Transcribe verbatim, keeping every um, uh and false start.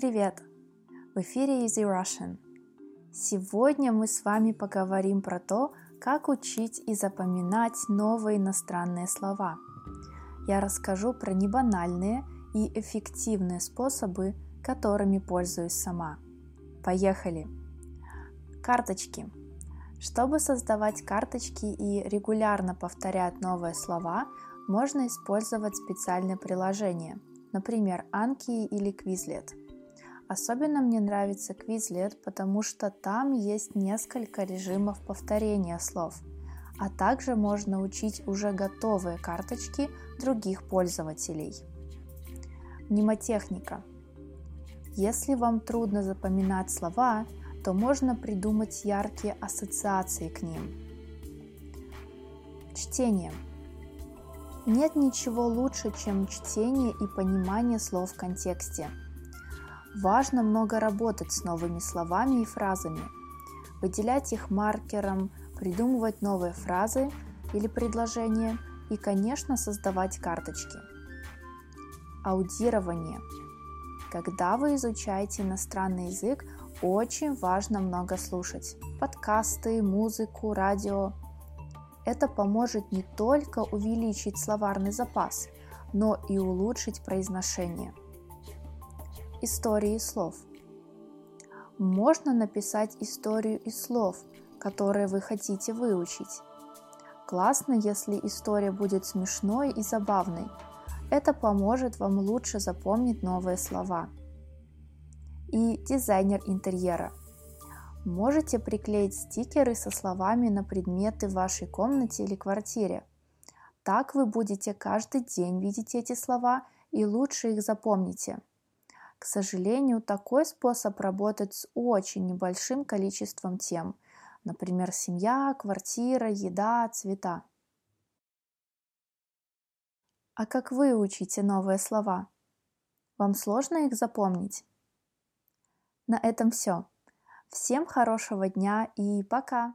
привет! В эфире Easy Russian. Сегодня мы с вами поговорим про то, как учить и запоминать новые иностранные слова. Я расскажу про небанальные и эффективные способы, которыми пользуюсь сама. Поехали! Карточки. Чтобы создавать карточки и регулярно повторять новые слова, можно использовать специальные приложения, например, Анки или Quizlet. Особенно мне нравится Quizlet, потому что там есть несколько режимов повторения слов, а также можно учить уже готовые карточки других пользователей. Мнемотехника. Если вам трудно запоминать слова, то можно придумать яркие ассоциации к ним. Чтение. Нет ничего лучше, чем чтение и понимание слов в контексте. Важно много работать с новыми словами и фразами, выделять их маркером, придумывать новые фразы или предложения и, конечно, создавать карточки. Аудирование. Когда вы изучаете иностранный язык, очень важно много слушать подкасты, музыку, радио. Это поможет не только увеличить словарный запас, но и улучшить произношение. Истории слов. Можно написать историю из слов, которые вы хотите выучить. Классно, если история будет смешной и забавной. Это поможет вам лучше запомнить новые слова. И дизайнер интерьера. Можете приклеить стикеры со словами на предметы в вашей комнате или квартире. Так вы будете каждый день видеть эти слова и лучше их запомните. К сожалению, такой способ работает с очень небольшим количеством тем, например, семья, квартира, еда, цвета. А как вы учите новые слова? Вам сложно их запомнить? На этом все. Всем хорошего дня и пока!